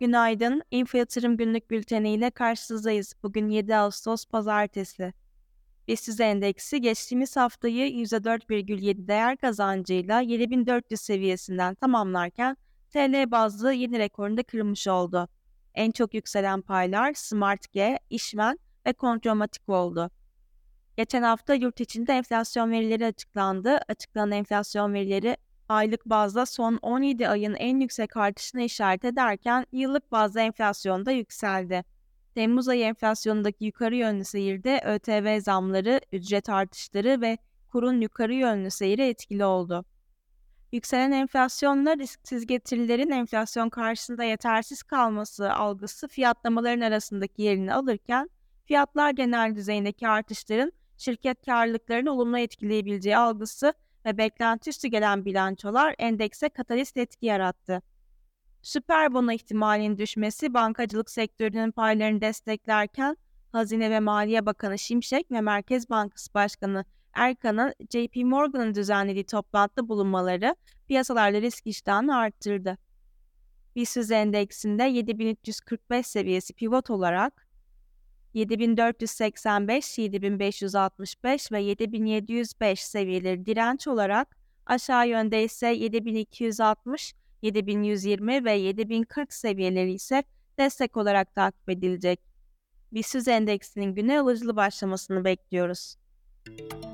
Günaydın, İnfo Yatırım Günlük Bülteni ile karşınızdayız. Bugün 7 Ağustos Pazartesi. BIST endeksi geçtiğimiz haftayı %4,7 değer kazancıyla 7400 seviyesinden tamamlarken TL bazlı yeni rekorunu da kırmış oldu. En çok yükselen paylar Smartge, İşmen ve Kontromatik oldu. Geçen hafta yurt içinde enflasyon verileri açıklandı. Açıklanan enflasyon verileri aylık bazda son 17 ayın en yüksek artışını işaret ederken yıllık bazda enflasyonda yükseldi. Temmuz ayı enflasyonundaki yukarı yönlü seyirde ÖTV zamları, ücret artışları ve kurun yukarı yönlü seyri etkili oldu. Yükselen enflasyonla risksiz getirilerin enflasyon karşısında yetersiz kalması algısı fiyatlamaların arasındaki yerini alırken fiyatlar genel düzeyindeki artışların şirket karlılıklarını olumlu etkileyebileceği algısı ve beklenti üstü gelen bilançolar endekse katalist etki yarattı. Süper bono ihtimalinin düşmesi bankacılık sektörünün paylarını desteklerken Hazine ve Maliye Bakanı Şimşek ve Merkez Bankası Başkanı Erkan'ın JP Morgan'ın düzenlediği toplantıda bulunmaları piyasalarda risk iştahını arttırdı. BIST endeksinde 7345 seviyesi pivot olarak 7485, 7565 ve 7705 seviyeleri direnç olarak, aşağı yönde ise 7260, 7120 ve 7040 seviyeleri ise destek olarak takip edilecek. BIST endeksinin güne alıcılı başlamasını bekliyoruz.